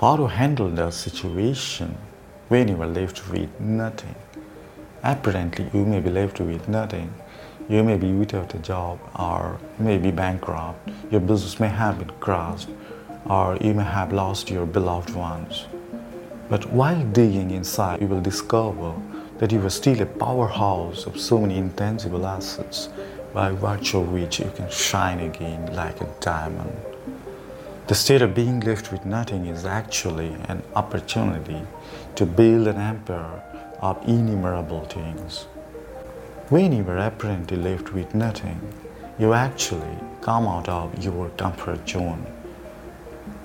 how to handle the situation when you are left with nothing. Apparently, you may be left with nothing. You may be without a job, or you may be bankrupt. Your business may have been crushed, or you may have lost your beloved ones. But while digging inside, you will discover that you are still a powerhouse of so many intangible assets by virtue of which you can shine again like a diamond. The state of being left with nothing is actually an opportunity to build an empire of innumerable things. When you are apparently left with nothing, you actually come out of your comfort zone.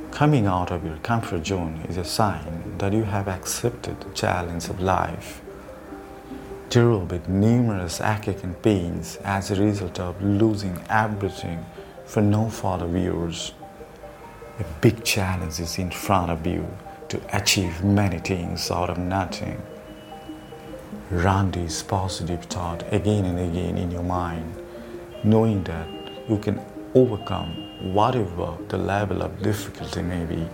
Coming out of your comfort zone is a sign that you have accepted the challenge of life. There will be numerous aches and pains as a result of losing everything for no fault of yours. A big challenge is in front of you to achieve many things out of nothing. Run this positive thought again and again in your mind, knowing that you can overcome whatever the level of difficulty may be.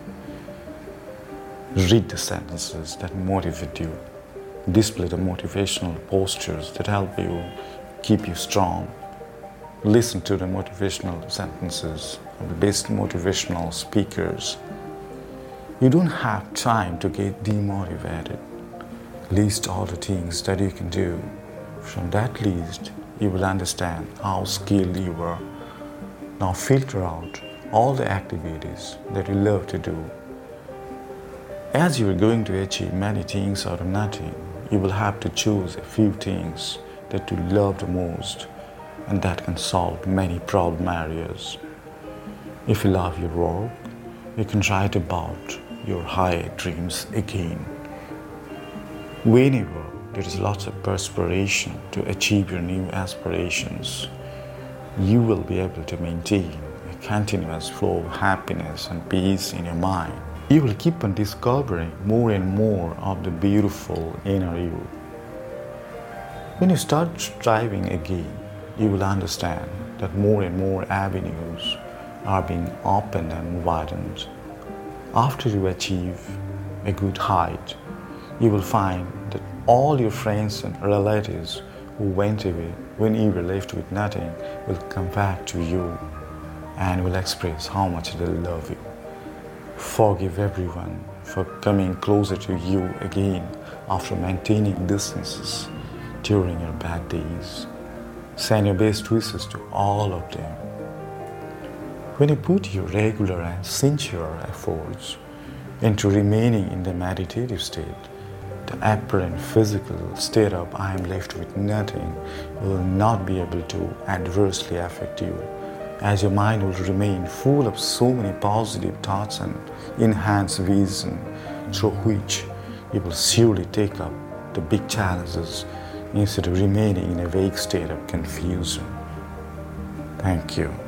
Read the sentences that motivate you. Display the motivational postures that help you keep you strong. Listen to the motivational sentences of the best motivational speakers. You don't have time to get demotivated. List all the things that you can do. From that list, you will understand how skilled you are. Now filter out all the activities that you love to do. As you are going to achieve many things out of nothing, you will have to choose a few things that you love the most, and that can solve many problem areas. If you love your work, you can write about your higher dreams again. Whenever there is lots of perspiration to achieve your new aspirations, you will be able to maintain a continuous flow of happiness and peace in your mind. You will keep on discovering more and more of the beautiful inner you. When you start striving again, you will understand that more and more avenues are being opened and widened. After you achieve a good height, you will find that all your friends and relatives who went away when you were left with nothing will come back to you and will express how much they love you. Forgive everyone for coming closer to you again after maintaining distances during your bad days. Send your best wishes to all of them. When you put your regular and sincere efforts into remaining in the meditative state, the apparent physical state of I am left with nothing will not be able to adversely affect you, as your mind will remain full of so many positive thoughts and enhanced vision, through which you will surely take up the big challenges instead of remaining in a vague state of confusion. Thank you.